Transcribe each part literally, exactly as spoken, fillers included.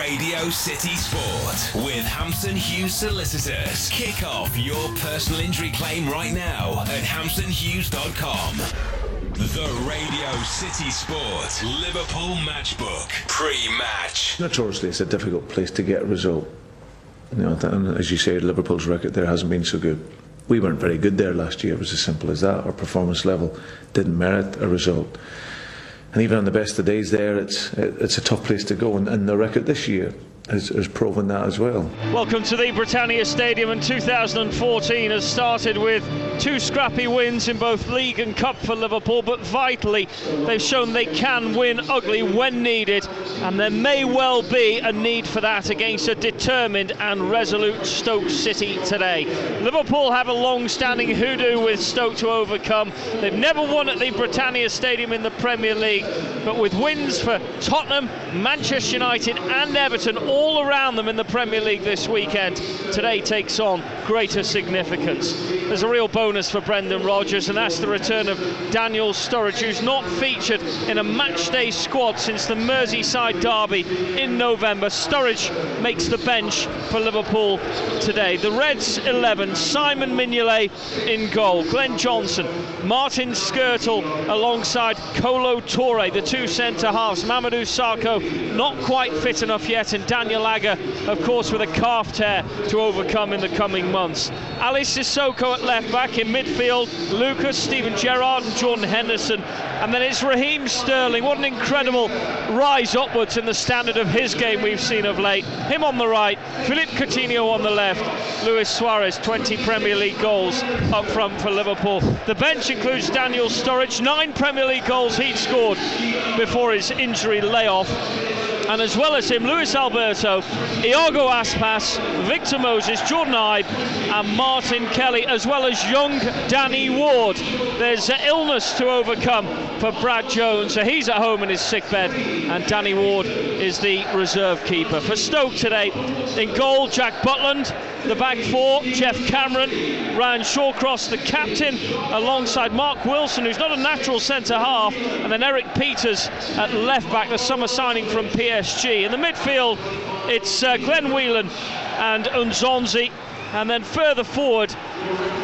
Radio City Sport with Hampson Hughes Solicitors. Kick off your personal injury claim right now at hampson hughes dot com. The Radio City Sport Liverpool Matchbook pre-match. Notoriously, it's a difficult place to get a result. You know, and as you say, Liverpool's record there hasn't been so good. We weren't very good there last year, it was as simple as that. Our performance level didn't merit a result. And even on the best of days there, it's it's a tough place to go. And, and the record this year has, has proven that as well. Welcome to the Britannia Stadium, and two thousand fourteen has started with two scrappy wins in both league and cup for Liverpool, but vitally they've shown they can win ugly when needed, and there may well be a need for that against a determined and resolute Stoke City today. Liverpool have a long-standing hoodoo with Stoke to overcome. They've never won at the Britannia Stadium in the Premier League, but with wins for Tottenham, Manchester United and Everton all around them in the Premier League this weekend, today takes on greater significance. There's a real bonus for Brendan Rodgers, and that's the return of Daniel Sturridge, who's not featured in a matchday squad since the Merseyside derby in November. Sturridge makes the bench for Liverpool today. The Reds eleven, Simon Mignolet in goal, Glenn Johnson, Martin Skrtel alongside Kolo Toure, the two centre-halves. Mamadou Sakho not quite fit enough yet, and Daniel Agger, of course, with a calf tear to overcome in the coming months. Aly Cissokho at left-back. In midfield, Lucas, Steven Gerrard and Jordan Henderson, and then it's Raheem Sterling. What an incredible rise upwards in the standard of his game we've seen of late. Him on the right, Philippe Coutinho on the left, Luis Suarez, twenty Premier League goals up front for Liverpool. The bench includes Daniel Sturridge, nine Premier League goals he'd scored before his injury layoff. And as well as him, Luis Alberto, Iago Aspas, Victor Moses, Jordan Ibe and Martin Kelly, as well as young Danny Ward. There's an illness to overcome for Brad Jones, so he's at home in his sickbed, and Danny Ward is the reserve keeper. For Stoke today, in goal, Jack Butland. The back four, Geoff Cameron, Ryan Shawcross, the captain, alongside Marc Wilson, who's not a natural centre-half, and then Erik Pieters at left-back, the summer signing from P S G. In the midfield, it's uh, Glenn Whelan and Unzonzi, and then further forward,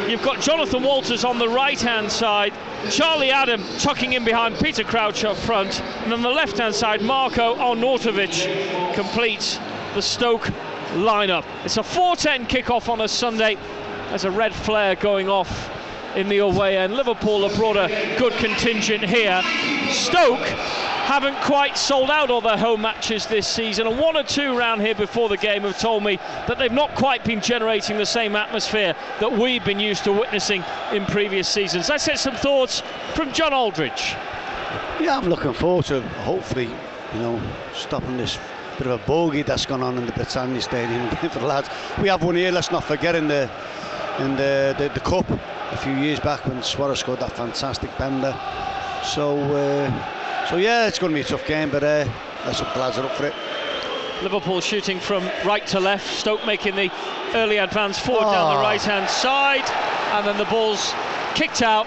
you've got Jonathan Walters on the right-hand side, Charlie Adam tucking in behind Peter Crouch up front, and on the left-hand side, Marko Arnautovic completes the Stoke lineup. It's a four ten kickoff on a Sunday. There's a red flare going off in the away end. Liverpool have brought a good contingent here. Stoke haven't quite sold out all their home matches this season, and one or two round here before the game have told me that they've not quite been generating the same atmosphere that we've been used to witnessing in previous seasons. Let's get some thoughts from John Aldridge. Yeah, I'm looking forward to hopefully, you know, stopping this bit of a bogey that's gone on in the Britannia Stadium for the lads. We have one here, let's not forget, in the in the, the, the cup a few years back when Suarez scored that fantastic bender. So uh, so yeah, it's going to be a tough game, but uh, let's hope the lads are up for it. Liverpool shooting from right to left. Stoke making the early advance forward oh. down the right-hand side, and then the ball's kicked out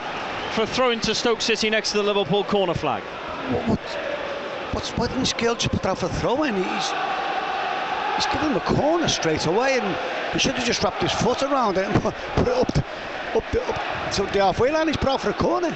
for a throw into Stoke City next to the Liverpool corner flag. What? what? What's, why didn't Skrtel put that for a throw in? He's, he's given him a corner straight away, and he should have just wrapped his foot around it and put, put it up, to, up, to, up to the halfway line. He's put out for a corner.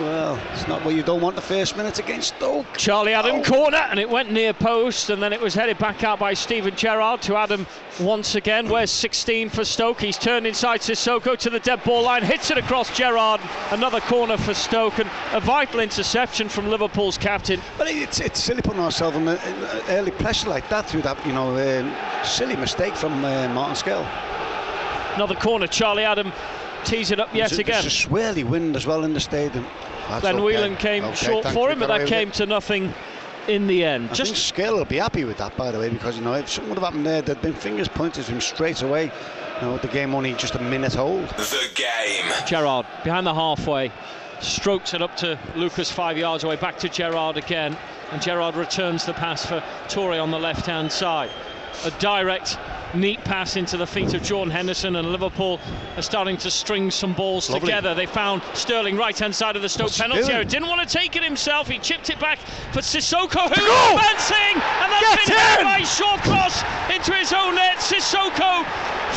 Well, it's not what you don't want the first minute against Stoke. Charlie Adam oh. corner, and it went near post, and then it was headed back out by Steven Gerrard to Adam once again. Where's sixteen for Stoke? He's turned inside Sissoko to the dead ball line, hits it across Gerrard. Another corner for Stoke, and a vital interception from Liverpool's captain. But it's it's silly putting ourselves in early pressure like that through that, you know, um, silly mistake from uh, Martin Skrtel. Another corner, Charlie Adam. Tease it up yet a, again. It's a swirly wind as well in the stadium. That's Glenn okay. Whelan came okay, short for him, but that came to nothing in the end. I Just Skrtel will be happy with that, by the way, because, you know, if something would have happened there, there'd been fingers pointed to him straight away. You know, the game only just a minute old. The game. Gerrard behind the halfway, strokes it up to Lucas five yards away, back to Gerrard again, and Gerrard returns the pass for Toure on the left-hand side. A direct neat pass into the feet of Jordan Henderson, and Liverpool are starting to string some balls Lovely. together. They found Sterling right hand side of the Stoke What's penalty area. Didn't want to take it himself, he chipped it back for Sissoko, who's advancing, and that's been hit by Shawcross into his own net. Sissoko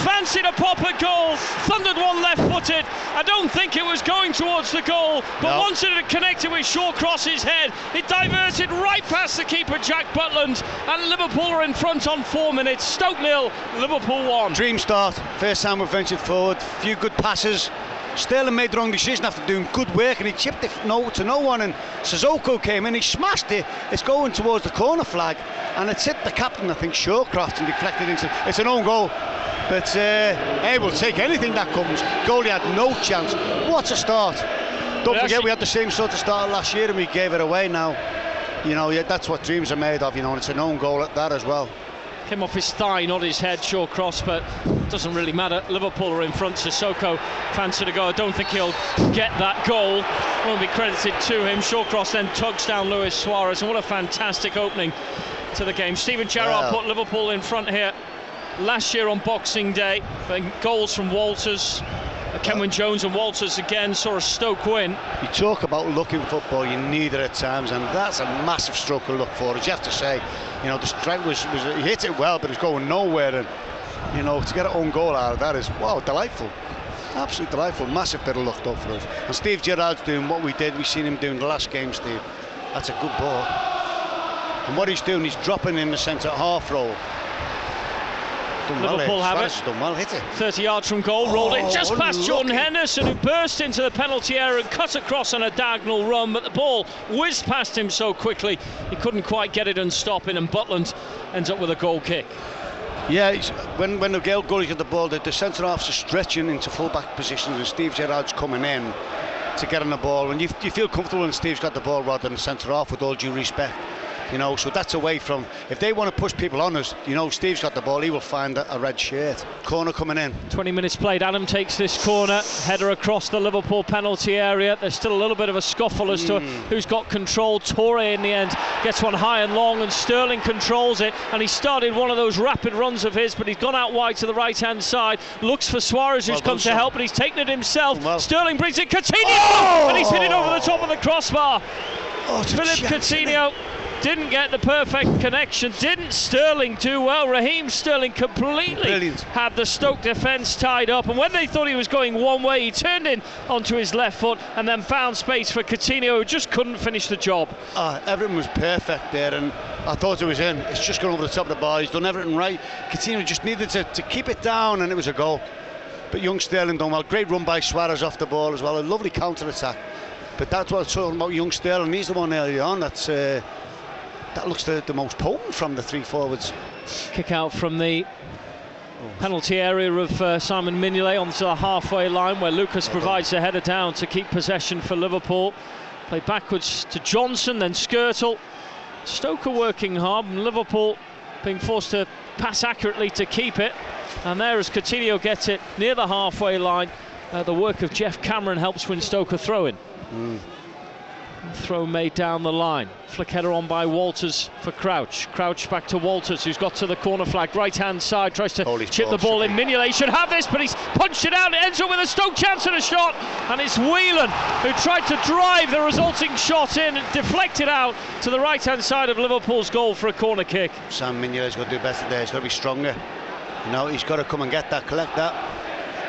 fancied a pop at goal, thundered one left footed. I don't think it was going towards the goal, but no. once it had connected with Shawcross's head, it diverted right past the keeper Jack Butland, and Liverpool are in front on four minutes. Stoke nil, Liverpool one. Dream start, first time we ventured forward, few good passes. Sterling made the wrong decision after doing good work, and he chipped it no, to no one, and Sissoko came in, he smashed it, it's going towards the corner flag, and it's hit the captain, I think, Shawcross, and deflected into, it's an own goal, but uh, hey, we'll take anything that comes. Goalie had no chance. What a start. Don't forget, we had the same sort of start last year and we gave it away. Now, you know, that's what dreams are made of, you know, and it's an own goal at that as well. Came off his thigh, not his head, Shawcross, but doesn't really matter. Liverpool are in front. Sissoko fancied a goal. I don't think he'll get that goal. Won't be credited to him. Shawcross then tugs down Luis Suarez, and what a fantastic opening to the game. Steven Gerrard yeah. put Liverpool in front here last year on Boxing Day. Goals from Walters, Kenwyn Jones, and Walters again saw a Stoke win. You talk about luck in football, you need it at times, and that's a massive stroke of luck for us, you have to say. You know, the strike was, was he hit it well, but it's going nowhere, and you know, to get an own goal out of that is wow, delightful, absolutely delightful. Massive bit of luck though for us. And Steve Gerrard's doing what we did, we've seen him doing the last game, Steve. That's a good ball. And what he's doing, he's dropping in the centre half roll. Done Liverpool well, have it. Done well, hit it. thirty yards from goal, oh, rolled in just unlucky. past Jordan Henderson, who burst into the penalty area and cut across on a diagonal run, but the ball whizzed past him so quickly he couldn't quite get it and stop it, and Butland ends up with a goal kick. Yeah, when when the goalies get the ball, the, the centre-halves are stretching into full-back positions, and Steve Gerrard's coming in to get on the ball, and you, you feel comfortable when Steve's got the ball rather than centre-half, with all due respect. You know, so that's away from, if they want to push people on us, you know, Steve's got the ball, he will find a, a red shirt. Corner coming in. twenty minutes played, Adam takes this corner, header across the Liverpool penalty area. There's still a little bit of a scuffle as to mm. who's got control. Toure in the end gets one high and long, and Sterling controls it, and he started one of those rapid runs of his, but he's gone out wide to the right-hand side, looks for Suarez, who's well, come to so. help, but he's taken it himself. Well. Sterling brings it, Coutinho, oh! and he's hit it over the top of the crossbar. Oh, Philippe Coutinho didn't get the perfect connection. Didn't Sterling do well? Raheem Sterling completely Brilliant. had the Stoke defence tied up, and when they thought he was going one way, he turned in onto his left foot and then found space for Coutinho, who just couldn't finish the job. Uh, everything was perfect there, and I thought it was in. It's just gone over the top of the bar. He's done everything right. Coutinho just needed to, to keep it down, and it was a goal. But young Sterling done well. Great run by Suarez off the ball as well. A lovely counter-attack. But that's what I'm talking about, young Sterling. He's the one early on that's... Uh, That looks the, the most potent from the three forwards. Kick out from the oh. penalty area of uh, Simon Mignolet onto the halfway line, where Lucas yeah, provides a header down to keep possession for Liverpool. Play backwards to Johnson, then Skrtel. Stoke are working hard, and Liverpool being forced to pass accurately to keep it. And there, as Coutinho gets it near the halfway line, uh, the work of Geoff Cameron helps win Stoke a throw-in. Mm. Throw made down the line. Flick header on by Walters for Crouch. Crouch back to Walters, who's got to the corner flag. Right-hand side, tries to Holy chip ball, the ball in. Mignolet should have this, but he's punched it out. It ends up with a Stoke chance and a shot. And it's Whelan who tried to drive the resulting shot in and deflected out to the right-hand side of Liverpool's goal for a corner kick. Sam Mignolet's got to do better there. He's got to be stronger. You know, he's got to come and get that, collect that.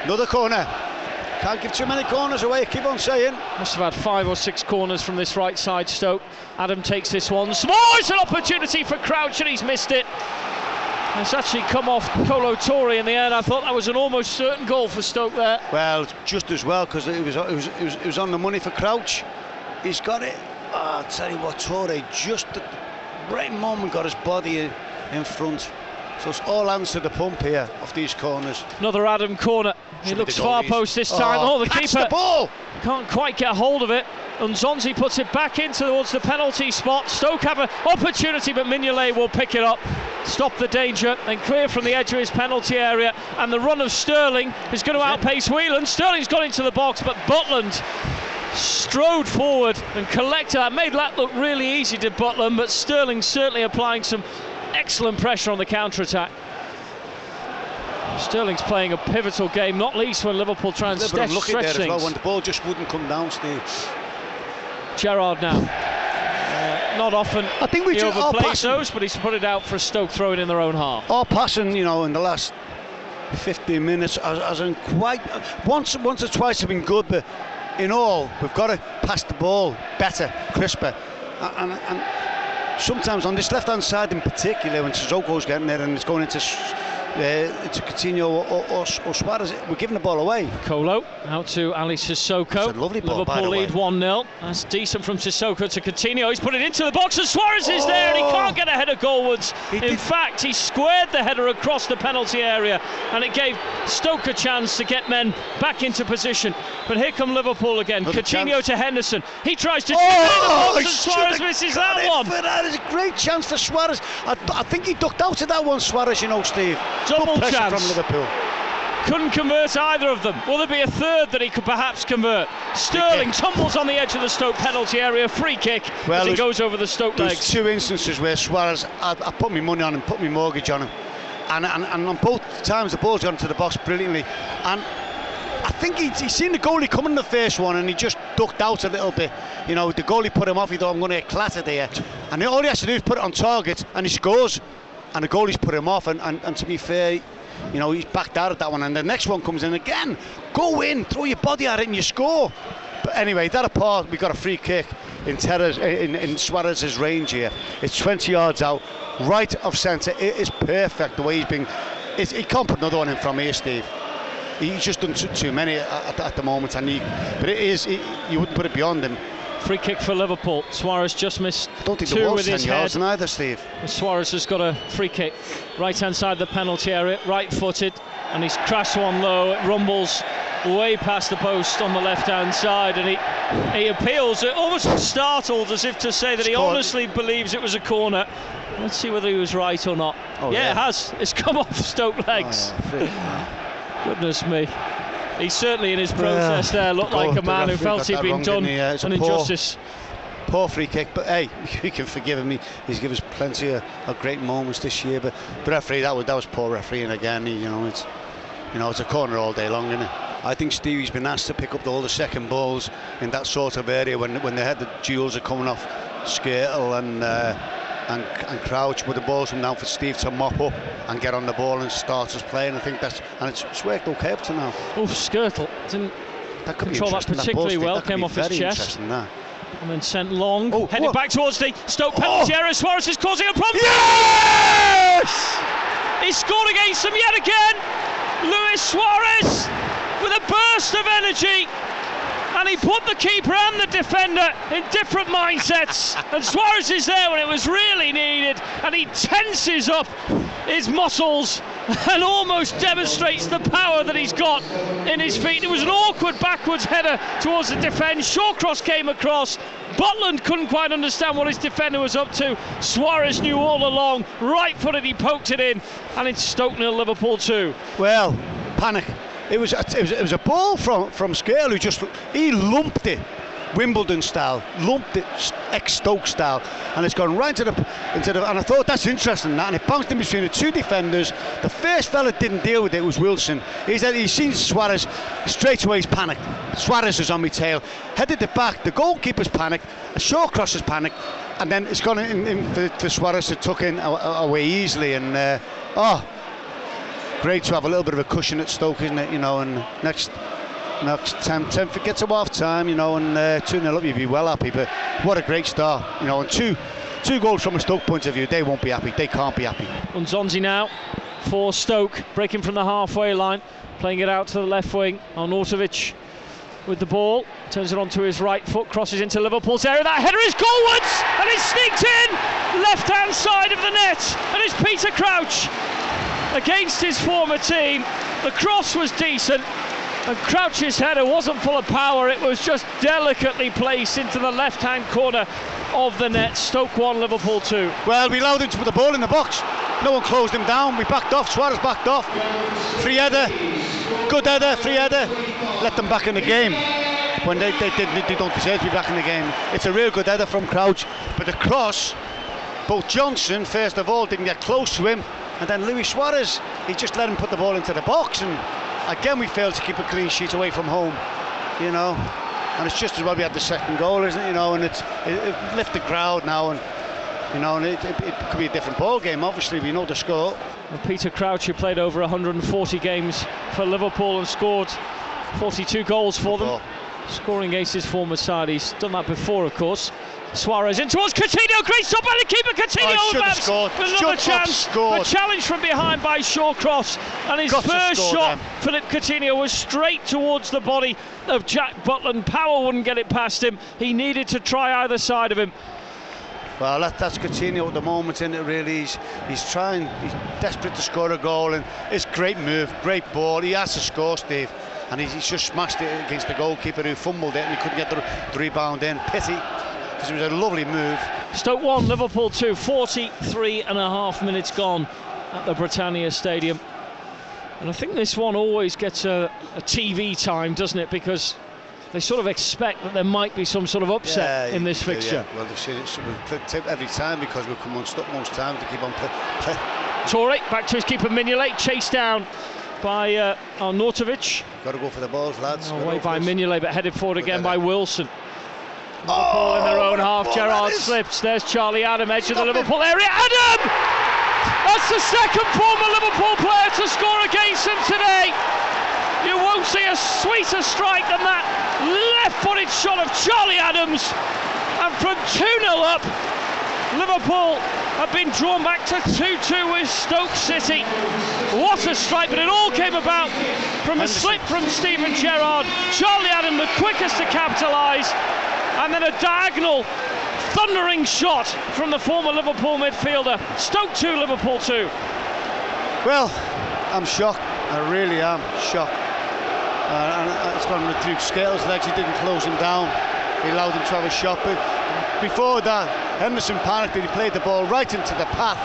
Another corner. Can't give too many corners away, I keep on saying. Must have had five or six corners from this right side, Stoke. Adam takes this one. Small, it's an opportunity for Crouch, and he's missed it. It's actually come off Kolo Toure in the end. I thought that was an almost certain goal for Stoke there. Well, just as well, because it was, it, was, it, was, it was on the money for Crouch. He's got it. Oh, I'll tell you what, Toure, just at the right moment, got his body in, in front. So it's all hands to the pump here off these corners. Another Adam corner. He Some looks far post this time. Oh, oh the keeper the ball. can't quite get hold of it. Unzonzi puts it back in towards the penalty spot. Stoke have an opportunity, but Mignolet will pick it up, stop the danger, and clear from the edge of his penalty area. And the run of Sterling is going to outpace Whelan. Sterling's gone into the box, but Butland strode forward and collected. That made that look really easy, did Butland, but Sterling certainly applying some excellent pressure on the counter-attack. Sterling's playing a pivotal game, not least when Liverpool try and stretch, stretch things. Well, when the ball just wouldn't come down, Steve. Gerrard now. Uh, not often. I think we've overplayed those, but he's put it out for a Stoke throw-in in their own half. Our passing, you know, in the last fifteen minutes hasn't quite. Once, once or twice have been good, but in all, we've got to pass the ball better, crisper, and. and, and sometimes on this left-hand side in particular, when Sissoko's getting there and it's going into uh, to Coutinho or, or, or Suarez, we're giving the ball away. Kolo out to Aly Cissokho. It's a lovely ball, Liverpool lead one nil. That's decent from Sissoko to Coutinho. He's put it into the box and Suarez oh. is there, and he can't get a header goalwards. He in did. fact, he squared the header across the penalty area, and it gave Stoke a chance to get men back into position. But here come Liverpool again. Coutinho to Henderson. He tries to. Oh, the box, and Suarez misses that one. That is a great chance for Suarez. I, I think he ducked out of that one, Suarez. You know, Steve. Double chance from Liverpool. Couldn't convert either of them. Will there be a third that he could perhaps convert? Sterling tumbles on the edge of the Stoke penalty area. Free kick well, as he goes over the Stoke legs. There's two instances where Suarez. I, I put my money on him, put my mortgage on him, and and, and on both times the ball's gone to the box brilliantly, and. I think he's he seen the goalie coming in the first one and he just ducked out a little bit. You know, the goalie put him off, he thought, I'm going to get clattered here. And all he has to do is put it on target and he scores. And the goalie's put him off. And, and, and to be fair, you know, he's backed out of that one. And the next one comes in again. Go in, throw your body at it and you score. But anyway, that apart, we got a free kick in, Terrace, in, in Suarez's range here. It's twenty yards out, right of centre. It is perfect the way he's been. It's, he can't put another one in from here, Steve. He's just done too, too many at, at the moment, and he, but it is, he, you wouldn't put it beyond him. Free kick for Liverpool. Suarez just missed I don't think two with his head. Either, Steve. And Suarez has got a free kick. Right-hand side the penalty area, right-footed, and he's crashed one low. It rumbles way past the post on the left-hand side, and he, he appeals, almost startled, as if to say that he Sport. honestly believes it was a corner. Let's see whether he was right or not. Oh, yeah, yeah, it has. It's come off Stoke legs. Oh, yeah. Goodness me. He certainly, in his process yeah, there, looked the goal, like a man who felt he'd been done he? uh, an injustice. Poor free kick, but hey, you can forgive him. He, he's given us plenty of, of great moments this year, but the referee, that was, that was poor refereeing again. He, you know, it's you know, it's a corner all day long, isn't it? I think Stevie's been asked to pick up all the second balls in that sort of area when when they had the duels are coming off Skrtel and, uh, and, and Crouch, with the balls from down for Steve to mop up and get on the ball and start us playing. I think that's and it's, it's worked okay up to now. Oof, Skrtel didn't that could control be that particularly that well. That came off his chest that. and then sent long, oh, headed what? back towards the Stoke penalty area. Oh. Suarez is causing a problem. Yes, he scored against them yet again. Luis Suarez with a burst of energy. And he put the keeper and the defender in different mindsets. And Suarez is there when it was really needed. And he tenses up his muscles and almost demonstrates the power that he's got in his feet. It was an awkward backwards header towards the defence. Shawcross came across. Butland couldn't quite understand what his defender was up to. Suarez knew all along. Right footed, he poked it in. And it's Stoke nil, Liverpool two. Well, panic. It was, a, it was it was a ball from from Skrtel who just he lumped it, Wimbledon style, lumped it ex-Stoke style, and it's gone right to the into the. And I thought that's interesting, that, and it bounced in between the two defenders. The first fella didn't deal with it, it was Wilson. He said he's seen Suarez straight away. He's panicked. Suarez is on my tail, headed it back. The goalkeeper's panicked. Shawcross has panicked, and then it's gone in, in for, for Suarez to tuck in away easily, and uh, oh. Great to have a little bit of a cushion at Stoke, isn't it? You know, and next next time, ten forget to half time, you know, and uh, two nil up, you'd be well happy. But what a great start, you know, and two two goals from a Stoke point of view, they won't be happy, they can't be happy. Unzonzi now for Stoke, breaking from the halfway line, playing it out to the left wing. Arnautovic with the ball, turns it onto his right foot, crosses into Liverpool's area. That header is goalwards, and it's sneaked in left hand side of the net, and it's Peter Crouch. Against his former team, the cross was decent, and Crouch's header wasn't full of power, it was just delicately placed into the left-hand corner of the net. Stoke one, Liverpool two. Well, we allowed him to put the ball in the box, no one closed him down, we backed off, Suarez backed off, free header, good header, free header, let them back in the game. When they, they, they, they don't deserve to be back in the game. It's a real good header from Crouch, but the cross But Johnson, first of all, didn't get close to him, and then Luis Suarez, he just let him put the ball into the box, and again we failed to keep a clean sheet away from home, you know. And it's just as well we had the second goal, isn't it, you know, and it's, it, it lifted the crowd now, and you know, and it, it, it could be a different ball game. Obviously, we know the score. And Peter Crouch, who played over one hundred forty games for Liverpool and scored forty-two goals for them, scoring against his former side. He's done that before, of course. Suarez in towards Coutinho, great stop by the keeper. Coutinho oh, should have scored. Another chance. A challenge from behind by Shawcross, and his Got first shot, then. Philippe Coutinho, was straight towards the body of Jack Butland. Power wouldn't get it past him. He needed to try either side of him. Well, that, that's Coutinho at the moment, isn't it, really? He's, he's trying, he's desperate to score a goal, and it's great move, great ball. He has to score, Steve, and he's, he's just smashed it against the goalkeeper, who fumbled it, and he couldn't get the, the rebound in. Pity, because it was a lovely move. Stoke one, Liverpool two, forty-three and a half minutes gone at the Britannia Stadium. And I think this one always gets a, a T V time, doesn't it, because they sort of expect that there might be some sort of upset yeah, in this fixture. Yeah. Well, they've seen it every time, because we've come on stuck most times to keep on play. Toure back to his keeper Mignolet, chased down by uh, Arnautovic. Got to go for the balls, lads. Oh, away by Mignolet, but headed forward Good again headed. by Wilson. Oh, ball in their own half. Ball, Gerrard slips. There's Charlie Adam, edge Stop of the him. Liverpool area. Adam! That's the second former Liverpool player to score against him today. You won't see a sweeter strike than that left-footed shot of Charlie Adams, and from two nil up, Liverpool have been drawn back to two two with Stoke City. What a strike, but it all came about from a slip from Steven Gerrard. Charlie Adam, the quickest to capitalise, and then a diagonal, thundering shot from the former Liverpool midfielder. Stoke two, Liverpool two. Well, I'm shocked. I really am shocked. Uh, and it's gone through Skrtel's legs. He didn't close him down, he allowed him to have a shot. But before that, Henderson panicked and he played the ball right into the path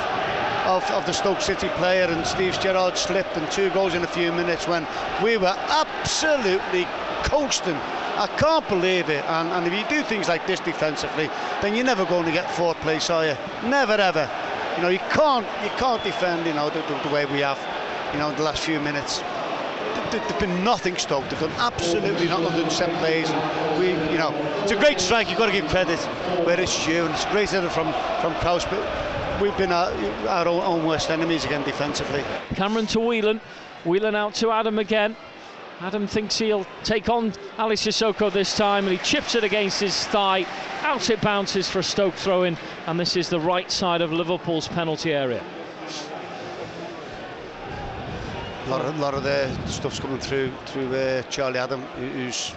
of, of the Stoke City player, and Steve Gerrard slipped, and two goals in a few minutes when we were absolutely coasting. I can't believe it. And, and if you do things like this defensively, then you're never going to get fourth place, are you? Never, ever. You know, you can't you can't defend, you know, the, the, the way we have, you know, in the last few minutes. They've been nothing, Stoke. They've done absolutely nothing in set plays. And we, you know, it's a great strike. You've got to give credit where it's due, and it's great from from Crouch. But we've been our, our own worst enemies again defensively. Cameron to Whelan, Whelan out to Adam again. Adam thinks he'll take on Aly Cissokho this time, and he chips it against his thigh. Out it bounces for a Stoke throw-in, and this is the right side of Liverpool's penalty area. A lot of, lot of the stuff's coming through through uh, Charlie Adam, who's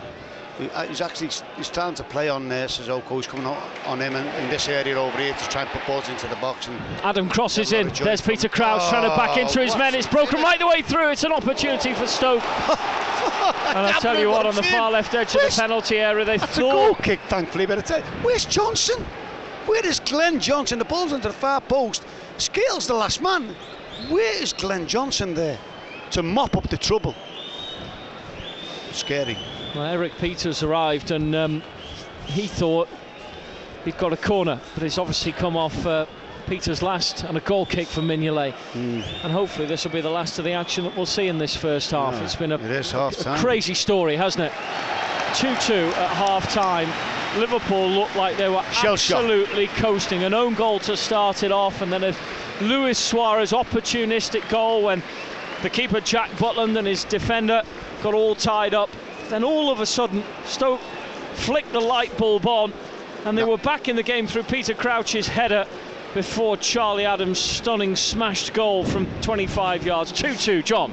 who's actually he's trying to play on uh, Sissoko. He's coming on, on him in, in this area over here to try and put balls into the box. And Adam crosses in. There's Peter Crouch oh, trying to back into his men. It's broken it? right the way through. It's an opportunity for Stoke. And I tell you what, on the far left edge where's, of the penalty area, they that's thought a goal kick, thankfully. But I tell you, where's Johnson? Where is Glenn Johnson? The ball's into the far post. Skrtel's the last man. Where is Glenn Johnson there to mop up the trouble? Scary. Well, Erik Pieters arrived, and um, he thought he'd got a corner, but it's obviously come off uh, Pieters last, and a goal kick for Mignolet. Mm. And hopefully this will be the last of the action that we'll see in this first half. Yeah, it's been a, it a, a crazy story, hasn't it? two two at half-time. Liverpool looked like they were Shell absolutely shot. coasting. An own goal to start it off, and then a Luis Suarez opportunistic goal when the keeper Jack Butland and his defender got all tied up. Then all of a sudden Stoke flicked the light bulb on, and they were back in the game through Peter Crouch's header before Charlie Adams' stunning smashed goal from twenty-five yards. two two, John.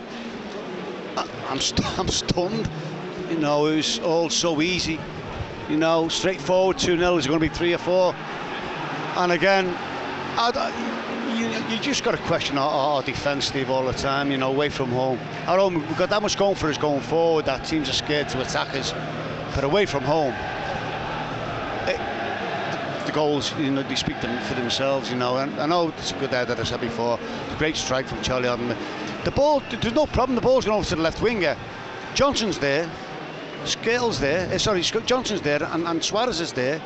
I, I'm, st I'm stunned. You know, it was all so easy. You know, straightforward two nil, is going to be three or four. And again, I'd, I... You, you just got to question our, our defence, Steve, all the time, you know, away from home. Our home, we've got that much going for us going forward, that teams are scared to attack us. But away from home, it, the goals, you know, they speak for themselves, you know. And I know it's a good header, as I said before, a great strike from Charlie Adam. The ball, there's no problem, the ball's going over to the left winger. Johnson's there, Skrtel's there, uh, sorry, Johnson's there, and, and Suarez is there.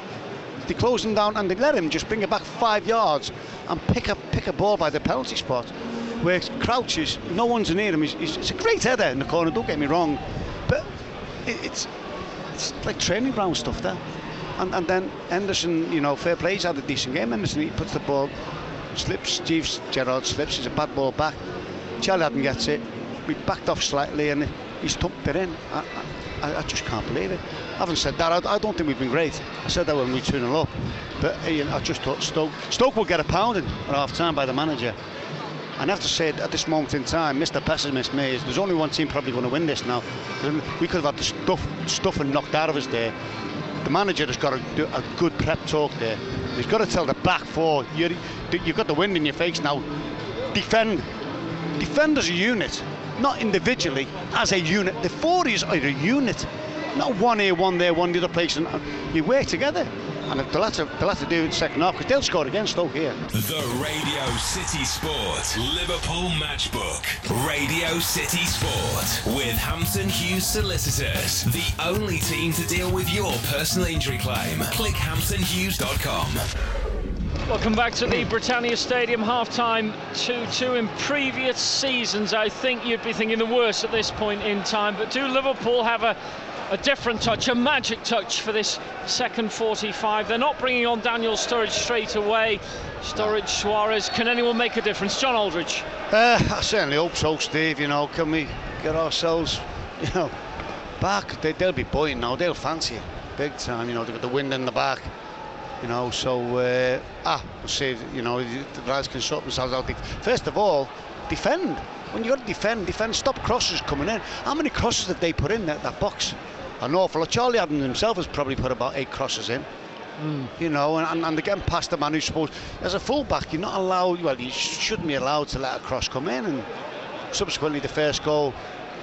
They close him down and they let him just bring it back five yards. and pick a, pick a ball by the penalty spot where Crouch is, no one's near him. He's, he's, it's a great header in the corner, don't get me wrong, but it, it's it's like training ground stuff there. And, and then Henderson, you know, fair play, he's had a decent game. Henderson, he puts the ball, slips, Steve Gerrard slips, it's a bad ball back. Charlie Adam gets it, we backed off slightly and he's tumped it in. I, I, I just can't believe it. Having said that, I, I don't think we've been great. I said that when we two nil up, but you know, I just thought Stoke Stoke will get a pounding at half time by the manager. And I have to say, at this moment in time, Mister Pessimist me is there's only one team probably going to win this now. We could have had the stuff, stuff and knocked out of us there. The manager has got to do a good prep talk there. He's got to tell the back four, you're, you've got the wind in your face now. Defend. Defend as a unit, not individually, as a unit. The forties are a unit, not one here, one there, one the other place. And you work together. And they'll have, to, they'll have to do it in the second half because they'll score again, Stoke here. The Radio City Sport Liverpool Matchbook. Radio City Sport with Hampson Hughes Solicitors. The only team to deal with your personal injury claim. Click hampson hughes dot com. Welcome back to the Britannia Stadium, half-time two two. In previous seasons, I think you'd be thinking the worst at this point in time. But do Liverpool have a, a different touch, a magic touch for this second forty-five? They're not bringing on Daniel Sturridge straight away. Sturridge, Suarez, can anyone make a difference? John Aldridge? Uh, I certainly hope so, Steve. You know, can we get ourselves, you know, back? They, they'll be buoyant now. They'll fancy it big time. You know, they've got the wind in the back. You know, so uh, ah, we'll see. You know, the guys can sort themselves out. First of all, defend. When you got to defend, defend. Stop crosses coming in. How many crosses have they put in that, that box? An awful lot. Charlie Adam himself has probably put about eight crosses in. Mm. You know, and, and again, past the man who's supposed. As a fullback, you're not allowed. Well, you shouldn't be allowed to let a cross come in. And subsequently, the first goal.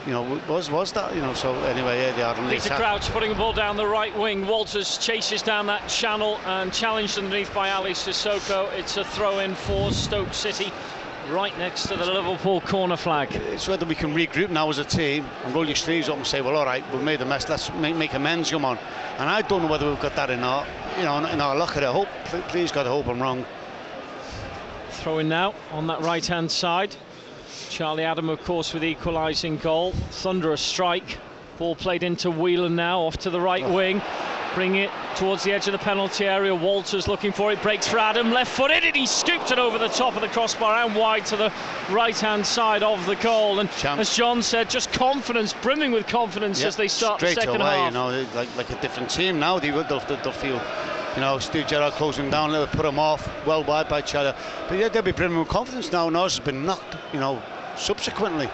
You know, was was that, you know, so anyway, yeah, they are. Peter Crouch putting the ball down the right wing. Walters chases down that channel and challenged underneath by Aly Cissokho. It's a throw-in for Stoke City, right next to the Liverpool corner flag. It's whether we can regroup now as a team and roll your sleeves up and say, well, all right, we've made a mess, let's make, make amends, come on. And I don't know whether we've got that in our, you know, in our locker. I hope, please God, I hope I'm wrong. Throw-in now on that right-hand side. Charlie Adam, of course, with equalising goal. Thunderous strike. Ball played into Whelan now, off to the right oh. wing. Bring it towards the edge of the penalty area. Walters looking for it, breaks for Adam, left-footed, and he scooped it over the top of the crossbar and wide to the right-hand side of the goal. And Chance. As John said, just confidence, brimming with confidence, yep, as they start the second away, half. You know, like, like a different team now. They would they'll, they'll feel. You know, Steve Gerrard closed him down, put him off, well wide by Cheddar. But yeah, they'll be brimming with confidence now, and ours has been knocked, you know, subsequently,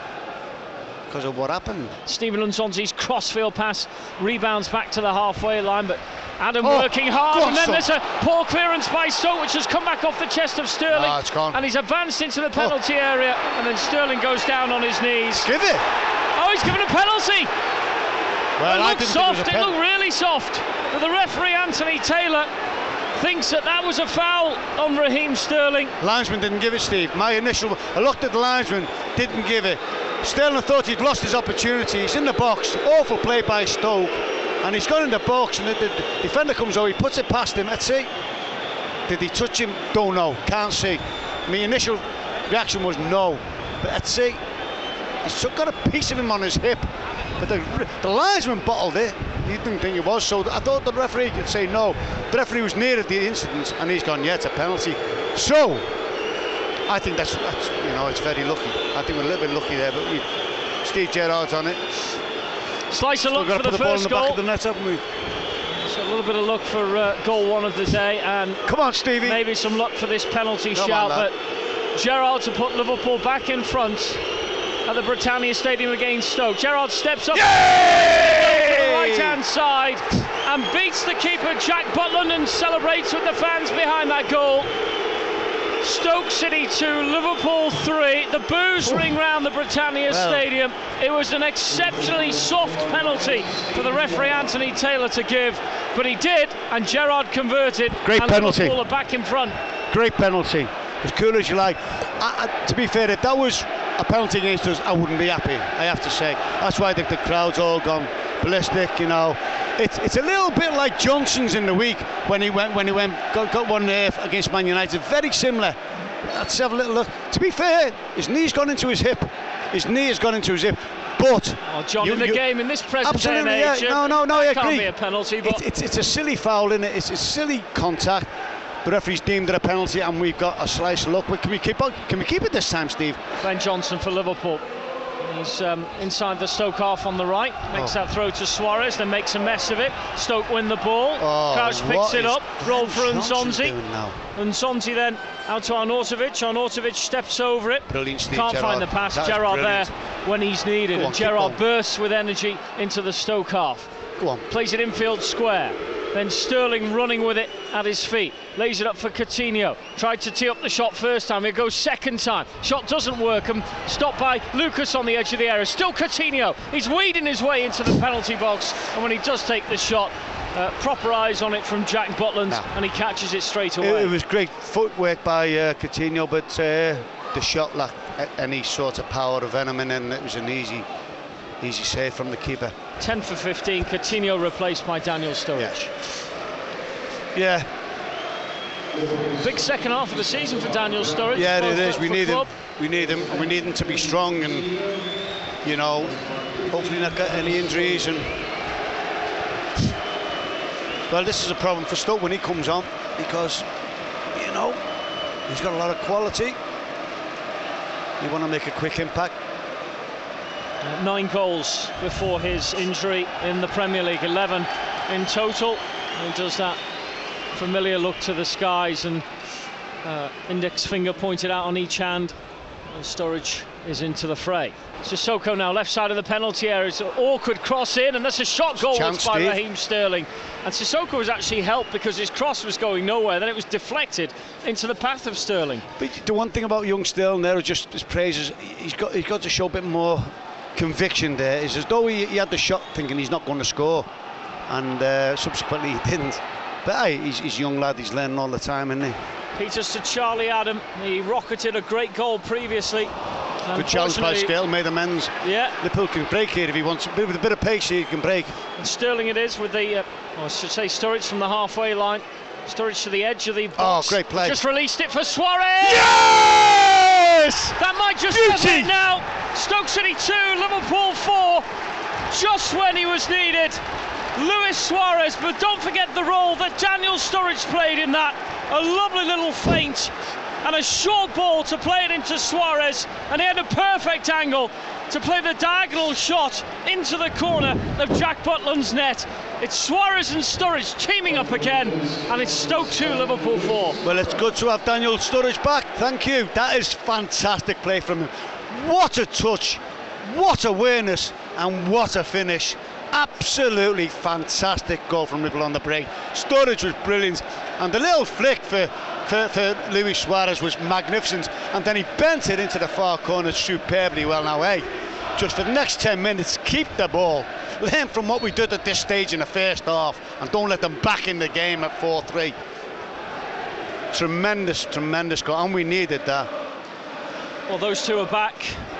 because of what happened. Stephen Unzonzi's crossfield pass rebounds back to the halfway line, but Adam oh, working hard, God, and then there's a poor clearance by Stoke, which has come back off the chest of Sterling. Nah, it's gone. And he's advanced into the penalty oh. area, and then Sterling goes down on his knees. Give it! Oh, he's given a penalty! Well, it looked soft, it, it looked really soft. But the referee, Anthony Taylor, thinks that that was a foul on Raheem Sterling. Linesman didn't give it, Steve. My initial, I looked at the linesman, didn't give it. Sterling thought he'd lost his opportunity. He's in the box, awful play by Stoke. And he's gone in the box, and the, the defender comes over, he puts it past him. Let's see. Did he touch him? Don't know, can't see. My initial reaction was no. But let's see. He's got a piece of him on his hip. But the, the linesman bottled it. He didn't think it was, so I thought the referee could say no. The referee was near at the incident, and he's gone, yeah, it's a penalty. So, I think that's, that's you know, it's very lucky. I think we're a little bit lucky there, but we, Steve Gerrard's on it. Slice of luck for the, the first goal. We've got to put the ball in the back of the net, haven't we? So a little bit of luck for uh, goal one of the day, and come on, Stevie. Maybe some luck for this penalty Come shout, on, but Gerrard to put Liverpool back in front at the Britannia Stadium against Stoke. Gerrard steps up. Yay! Right-hand side and beats the keeper Jack Butland and celebrates with the fans behind that goal. Stoke City two, Liverpool three. The boos ring round the Britannia well. Stadium. It was an exceptionally soft penalty for the referee Anthony Taylor to give, but he did, and Gerrard converted. Great and penalty. Liverpool are back in front. Great penalty. As cool as you like. I, I, to be fair, if that was a penalty against us, I wouldn't be happy. I have to say. That's why the, the crowd's all gone ballistic, you know. It's it's a little bit like Johnson's in the week when he went when he went got, got one there against Man United. Very similar. Let's have a little look. To be fair, his knee's gone into his hip. His knee has gone into his hip. But oh, John, you, in the you, game in this present day and age, yeah. no, no, no, I agree. Can't be a penalty. But it, it, it's a silly foul, isn't it? It's a silly contact. The referee's deemed it a penalty, and we've got a slice of luck. Can we keep on? Can we keep it this time, Steve? Glenn Johnson for Liverpool. He's um, inside the Stoke half on the right. Makes oh. that throw to Suarez, then makes a mess of it. Stoke win the ball. Oh, Crouch picks it up. Roll for Unzonzi. Unzonzi then out to Arnautovic. Arnautovic steps over it. Brilliant, Steve. Can't Gerrard. find the pass. That Gerrard there when he's needed. On, and Gerrard bursts with energy into the Stoke half. Go on. Plays it infield square. Then Sterling running with it at his feet. Lays it up for Coutinho. Tried to tee up the shot first time. It goes second time. Shot doesn't work. And stopped by Lucas on the edge of the area. Still Coutinho. He's weeding his way into the penalty box. And when he does take the shot, uh, proper eyes on it from Jack Butland. Nah. And he catches it straight away. It, it was great footwork by uh, Coutinho, but uh, the shot lacked any sort of power of venom. And it was an easy, easy save from the keeper. ten for fifteen, Coutinho replaced by Daniel Sturridge. Yeah. yeah. Big second half of the season for Daniel Sturridge. Yeah, it is. We need him. We need him. We need him to be strong and, you know, hopefully not get any injuries. And well, this is a problem for Stoke when he comes on because, you know, he's got a lot of quality. You want to make a quick impact. Nine goals before his injury in the Premier League, eleven in total. He does that familiar look to the skies and uh, index finger pointed out on each hand. And Sturridge is into the fray. Sissoko now, left side of the penalty area. It's an awkward cross in, and that's a shot goal by Steve. Raheem Sterling. And Sissoko was actually helped because his cross was going nowhere. Then it was deflected into the path of Sterling. But the one thing about young Sterling there is just his praises. He's got, he's got to show a bit more conviction. There is as though he, he had the shot thinking he's not going to score, and uh, subsequently he didn't. But hey, he's, he's a young lad, he's learning all the time, isn't he? Pieters to Charlie Adam. He rocketed a great goal previously. Good challenge by Skrtel, made amends. Yeah, Liverpool can break here if he wants. With a bit of pace here, he can break. And Sterling it is with the uh, I should say Sturridge from the halfway line. Sturridge to the edge of the box. Oh, great play. Just released it for Suarez. Yes! That might just be it now. Stoke City two, Liverpool four. Just when he was needed. Luis Suarez, but don't forget the role that Daniel Sturridge played in that. A lovely little feint and a short ball to play it into Suarez. And he had a perfect angle to play the diagonal shot into the corner of Jack Butland's net. It's Suarez and Sturridge teaming up again, and it's Stoke two, Liverpool four. Well, it's good to have Daniel Sturridge back. Thank you. That is fantastic play from him. What a touch, what awareness, and what a finish. Absolutely fantastic goal from Liverpool on the break. Sturridge was brilliant, and the little flick for For, for Luis Suarez was magnificent, and then he bent it into the far corner superbly well. Now, hey, just for the next ten minutes, keep the ball. Learn from what we did at this stage in the first half, and don't let them back in the game at four three. Tremendous, tremendous goal, and we needed that. Well, those two are back.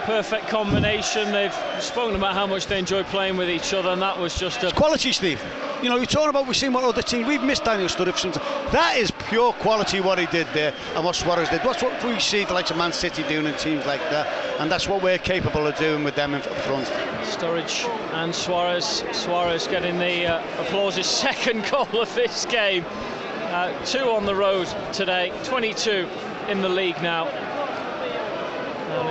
Perfect combination. They've spoken about how much they enjoy playing with each other, and that was just a... It's quality, Steve. You know, you're talking about we've seen what other teams... We've missed Daniel Sturridge sometimes. That is pure quality, what he did there, and what Suarez did. That's what we see the likes of Man City doing in teams like that, and that's what we're capable of doing with them in front. Sturridge and Suarez. Suarez getting the uh, applause. His second goal of this game. Uh, two on the road today. twenty-two in the league now.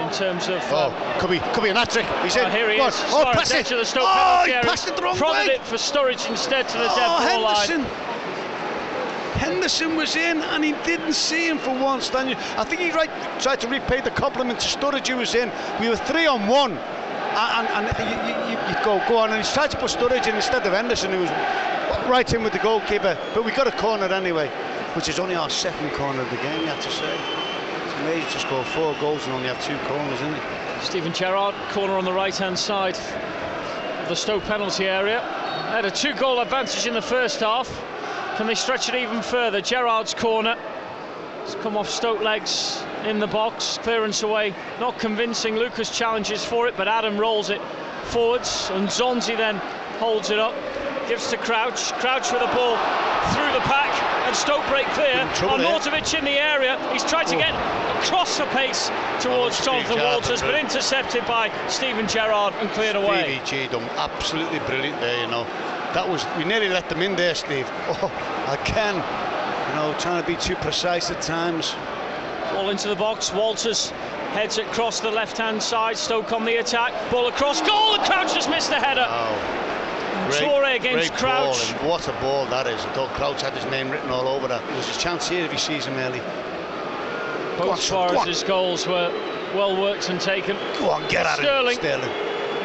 In terms of oh, um, could be could be an hat trick. He's in. Oh, here he is. Oh, pass it to the Stoke oh, he passed it the wrong way. It for Sturridge instead to the oh, dead ball Henderson. Line. Henderson was in, and he didn't see him for once. Daniel, I think he right, tried to repay the compliment to Sturridge. He was in. We were three on one, and, and, and you, you, you go go on, and he tried to put Sturridge in instead of Henderson, who was right in with the goalkeeper. But we got a corner anyway, which is only our second corner of the game. You have to say. Made to score four goals and only have two corners, isn't it? Steven Gerrard, corner on the right-hand side of the Stoke penalty area. They had a two-goal advantage in the first half. Can they stretch it even further? Gerrard's corner. It's come off Stoke legs in the box. Clearance away, not convincing. Lucas challenges for it, but Adam rolls it forwards. And Zonzi then holds it up. gives to Crouch, Crouch with the ball through the pack, and Stoke break clear. Arnautovic in the area, he's tried to oh. get across the pace towards Jonathan Walters, but intercepted by Steven Gerrard and cleared away. Stevie G done absolutely brilliant there, you know. That was, we nearly let them in there, Steve. Oh, I can, you know, trying to be too precise at times. Ball into the box, Walters heads it across the left-hand side, Stoke on the attack, ball across, goal, and Crouch just missed the header. Oh. Great, Toure against Crouch. Ball, what a ball that is. I thought Crouch had his name written all over that. There's a chance here if he sees him early. Both Suarez's goals were well worked and taken. Go on, get out of it, Sterling.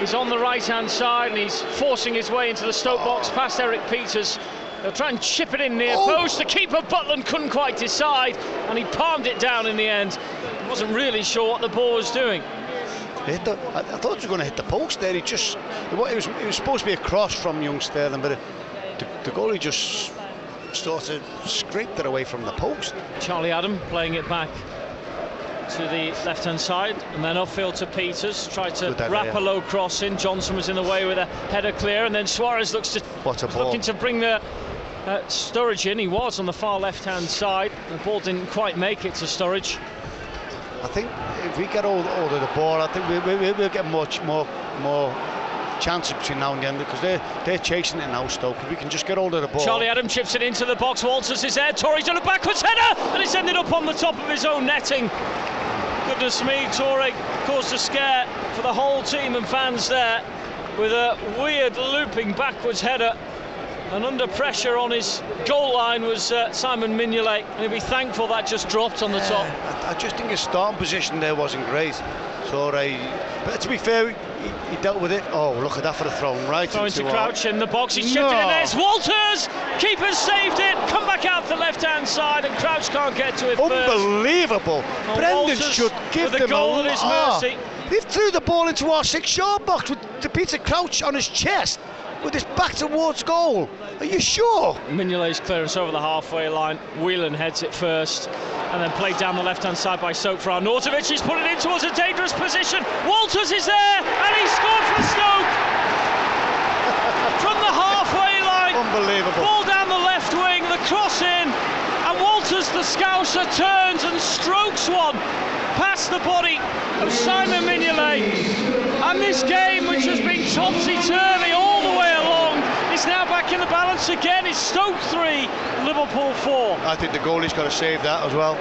He's on the right-hand side and he's forcing his way into the Stoke oh. box past Erik Pieters. They'll try and chip it in near oh. post. The keeper, Butland, couldn't quite decide and he palmed it down in the end. He wasn't really sure what the ball was doing. Hit the, I, I thought he was going to hit the post there. He just, it was, it was supposed to be a cross from young Sterling, but it, the, the goalie just sort of scraped it away from the post. Charlie Adam playing it back to the left-hand side, and then upfield to Pieters, tried to wrap a low cross in. Johnson was in the way with a header clear, and then Suarez looks to what a ball. looking to bring the uh, Sturridge in. He was on the far left-hand side. The ball didn't quite make it to Sturridge. I think if we get hold of the ball, I think we, we, we'll get much more more chances between now and then, because they're, they're chasing it now, Stoke. If we can just get hold of the ball. Charlie Adam chips it into the box, Walters is there, Toure's on a backwards header, and it's ended up on the top of his own netting. Goodness me, Toure caused a scare for the whole team and fans there, with a weird looping backwards header. And under pressure on his goal line was uh, Simon Mignolet, and he'll be thankful that just dropped on the top. Uh, I, I just think his starting position there wasn't great. So, uh, but to be fair, he, he dealt with it. Oh, look at that for the throw, right? Throwing to Crouch in the box, he's chipped no. it in. There's Walters! Keeper's saved it, come back out the left-hand side, and Crouch can't get to it. Unbelievable! First. Brendan should give them a goal at his mercy. He threw the ball into our six-yard box with Peter Crouch on his chest, with his back towards goal. Are you sure? Mignolet's clearance over the halfway line. Whelan heads it first, and then played down the left-hand side by Stoke for Arnautovic. He's put it in towards a dangerous position. Walters is there, and he scored for Stoke. From the halfway line. Unbelievable. Ball down the left wing, the cross in, and Walters, the Scouser, turns and strokes one past the body of Simon Mignolet. And this game, which has been topsy-turvy all the way along, is now back in the balance again. It's Stoke three, Liverpool four. I think the goalie's got to save that as well.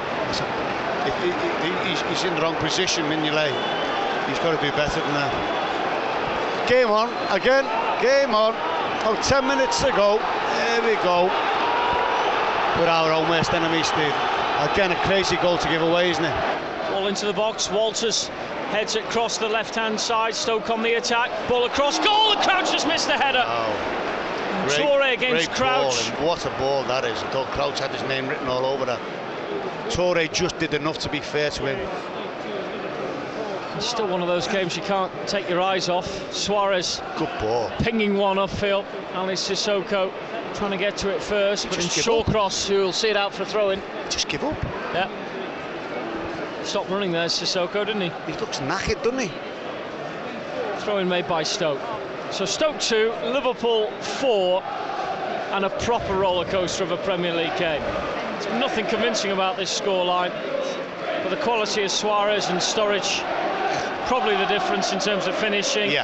He's in the wrong position, Mignolet. He's got to do better than that. Game on, again, game on. Oh, ten minutes to go. There we go. We're our own worst enemy, Steve. Again, a crazy goal to give away, isn't it? Ball into the box, Walters heads it across the left-hand side, Stoke on the attack, ball across, goal, and Crouch just missed the header. Oh, great, Toure against Crouch. Ball, what a ball that is. I thought Crouch had his name written all over that. Toure just did enough to be fair to him. It's still one of those games you can't take your eyes off. Suarez, good ball, pinging one upfield. Aly Cissokho trying to get to it first, but it's Shawcross who'll see it out for a throw-in. Just give up. Yeah. Stopped running there, Sissoko, didn't he? He looks knackered, doesn't he? Throw-in made by Stoke. So Stoke two, Liverpool four, and a proper roller coaster of a Premier League game. There's nothing convincing about this scoreline, but the quality of Suarez and Sturridge, probably the difference in terms of finishing. Yeah.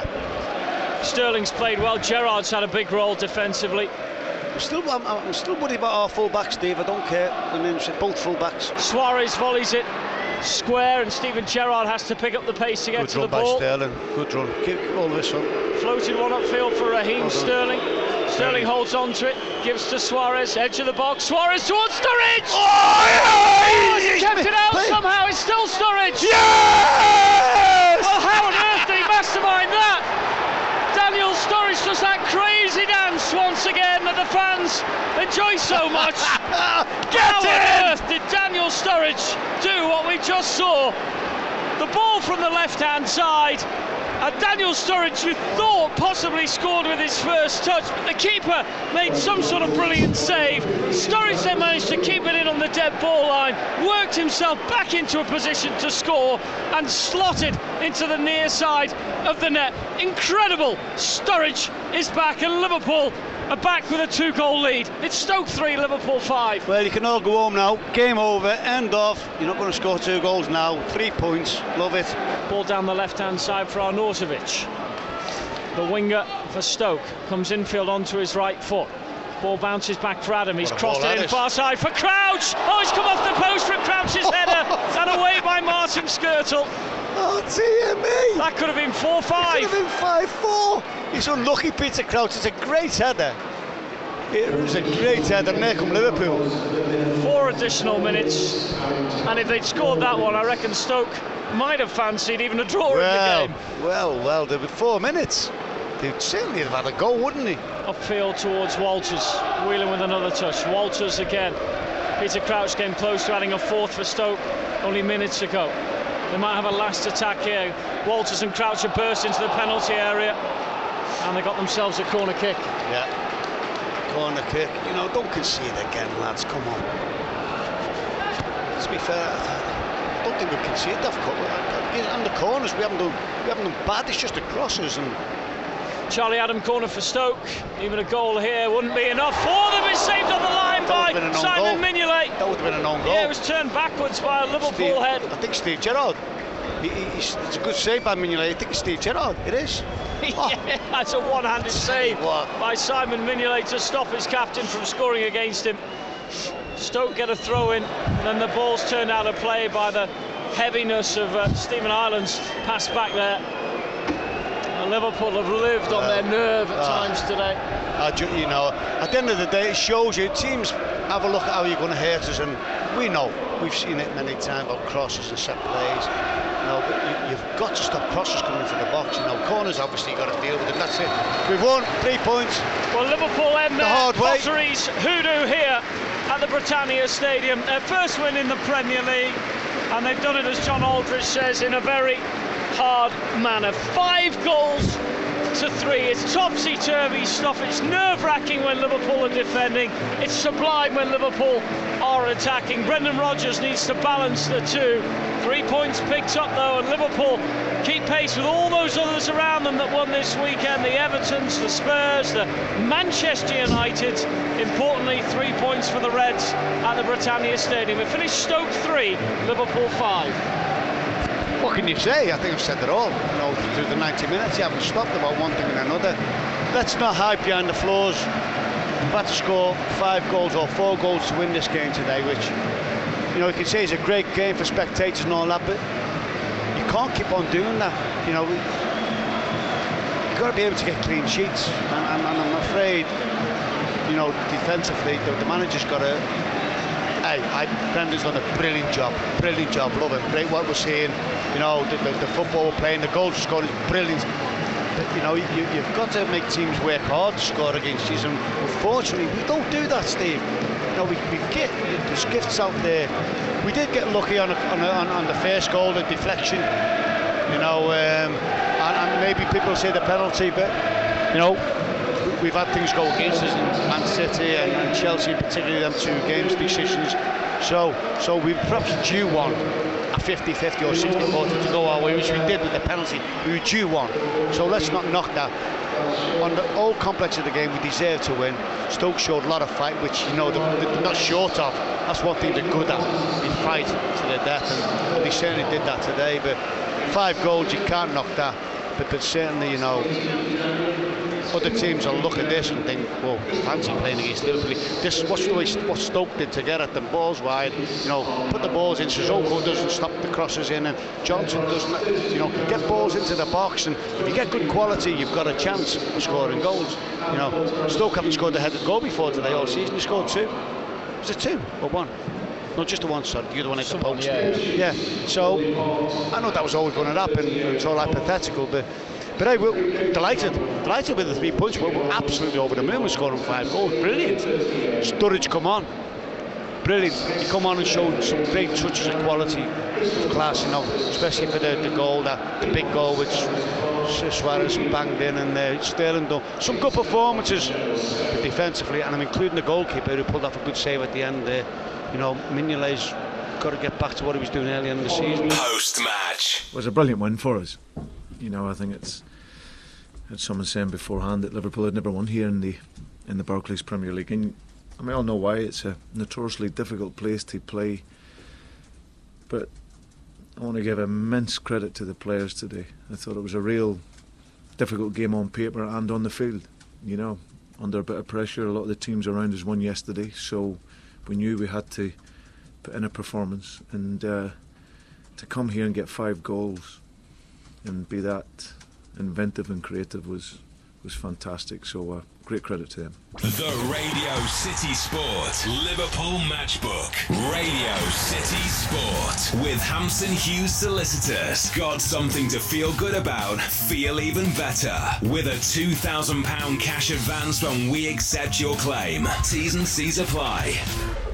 Sterling's played well. Gerrard's had a big role defensively. I'm still, I'm, I'm still worried about our full-backs, Steve. I don't care. I mean, both full-backs. Suarez volleys it square, and Steven Gerrard has to pick up the pace to get to the ball. Good run by Sterling. Good run. Keep all this up. Floated one upfield for Raheem well Sterling. Sterling holds on to it, gives to Suarez, edge of the box. Suarez towards Sturridge. Oh, yeah, he's, he's kept it out play. somehow. It's still Sturridge. Yes! Well, how on earth did he mastermind that? Daniel Sturridge does that crazy dance once again that the fans enjoy so much. How on earth did Daniel Sturridge do what we just saw? The ball from the left-hand side, and Daniel Sturridge, who thought possibly scored with his first touch, but the keeper made some sort of brilliant save. Sturridge then managed to keep it in on the dead ball line, worked himself back into a position to score, and slotted into the near side of the net. Incredible! Sturridge is back, and Liverpool are back with a two-goal lead. It's Stoke three, Liverpool five. Well, you can all go home now. Game over, end off. You're not going to score two goals now. Three points. Love it. Ball down the left-hand side for Arnautovic. The winger for Stoke comes infield onto his right foot. Ball bounces back for Adam. He's crossed it in far side for Crouch. Oh, he's come off the post from Crouch's header. And away by Martin Skrtel. Oh, dear me. That could have been four five. It could have been five four. He's unlucky, Peter Crouch. It's a great header. It was a great header. There come Liverpool. Four additional minutes. And if they'd scored that one, I reckon Stoke might have fancied even a draw well, in the game. Well, well, there were four minutes. They'd certainly have had a goal, wouldn't he? Upfield towards Walters. Whelan with another touch. Walters again. Peter Crouch came close to adding a fourth for Stoke only minutes ago. They might have a last attack here. Walters and Crouch have burst into the penalty area, and they got themselves a corner kick. Yeah, corner kick. You know, don't concede again, lads. Come on. Let's be fair. I don't think we've conceded that. And the corners, we haven't done. We haven't done bad. It's just the crosses and. Charlie Adam corner for Stoke. Even a goal here wouldn't be enough for them. It's saved on the line by Simon Mignolet. That would have been an own goal. Yeah, it was turned backwards by a Liverpool head. I think Steve Gerrard. He, he, it's a good save by Mignolet. I think it's Steve Gerrard. It is. Oh. Yeah, that's a one-handed save what? by Simon Mignolet to stop his captain from scoring against him. Stoke get a throw in, and then the ball's turned out of play by the heaviness of uh, Stephen Ireland's pass back there. Liverpool have lived on their nerve at uh, times today. I do, you know, at the end of the day, it shows you teams have a look at how you're going to hurt us, and we know we've seen it many times about crosses and set plays. You know, but you, you've got to stop crosses coming from the box. You know, corners obviously you've got to deal with it. That's it. We've won three points. Well, Liverpool end their Potteries hoodoo here at the Britannia Stadium. Their first win in the Premier League, and they've done it, as John Aldridge says, in a very hard manner. Five goals to three. It's topsy-turvy stuff. It's nerve-wracking when Liverpool are defending. It's sublime when Liverpool are attacking. Brendan Rodgers needs to balance the two. Three points picked up though, and Liverpool keep pace with all those others around them that won this weekend. The Evertons, the Spurs, the Manchester United. Importantly, three points for the Reds at the Britannia Stadium. We finished Stoke three, Liverpool five. What can you say? I think I've said it all. You know, through the ninety minutes, you haven't stopped about one thing and another. Let's not hide behind the floors. We've had to score five goals or four goals to win this game today, which, you know, you can say is a great game for spectators and all that, but you can't keep on doing that. You know, you've got to be able to get clean sheets, and, and, and I'm afraid, you know, defensively, the, the manager's got to. Hey, I, Brendan's done a brilliant job, brilliant job, love it, great what we're seeing, you know, the, the, the football we're playing, the goals we're scoring is brilliant. But, you know, you, you've got to make teams work hard to score against you, and unfortunately we don't do that, Steve. You know, we, we get, there's gifts out there. We did get lucky on a, on, a, on, on the first goal, the deflection, you know, um, and, and maybe people say the penalty, but, you know, we've had things go against us, and Man City and, and Chelsea, particularly them two games decisions. So, so we perhaps due one, a fifty-fifty or sixty-forty to go our way, which we did with the penalty. We were due one, so let's not knock that. On the whole complex of the game, we deserve to win. Stoke showed a lot of fight, which you know they're, they're not short of. That's one thing they're good at, in fight to the death, and they certainly did that today. But five goals, you can't knock that. But, but certainly, you know, other teams will look at this and think, well, fancy playing against Liverpool. This what's the way what Stoke did to get at them, balls wide, you know, put the balls in. Sissoko doesn't stop the crosses in, and Johnson doesn't, you know, get balls into the box. And if you get good quality, you've got a chance of scoring goals. You know, Stoke haven't scored a headed goal before today all season. They scored two. Was it two or one? No, just the one side, the other one at the post. Yeah. yeah, so I know that was always going to happen, you know, it's all hypothetical, but but hey, we're delighted, delighted with the three points. We're, we're absolutely over the moon, we're scoring five goals, brilliant. Sturridge come on, brilliant. He come on and showed some great touches of quality, of class, you know, especially for the, the goal, that the big goal which Suarez banged in, and uh, Sterling done some good performances defensively, and I'm including the goalkeeper who pulled off a good save at the end there. You know, Mignolet's got to get back to what he was doing earlier in the season. Post-match. It was a brilliant win for us. You know, I think it's... I had someone saying beforehand that Liverpool had never won here in the in the Barclays Premier League, and I mean, I don't know why, it's a notoriously difficult place to play, but I want to give immense credit to the players today. I thought it was a real difficult game on paper and on the field, you know, under a bit of pressure. A lot of the teams around us won yesterday, so we knew we had to put in a performance, and uh, to come here and get five goals and be that inventive and creative was was fantastic, so uh, great credit to them. The Radio City Sport Liverpool Matchbook. Radio City Sport with Hampson Hughes Solicitors. Got something to feel good about? Feel even better with a two thousand pounds cash advance when we accept your claim. T's and C's apply.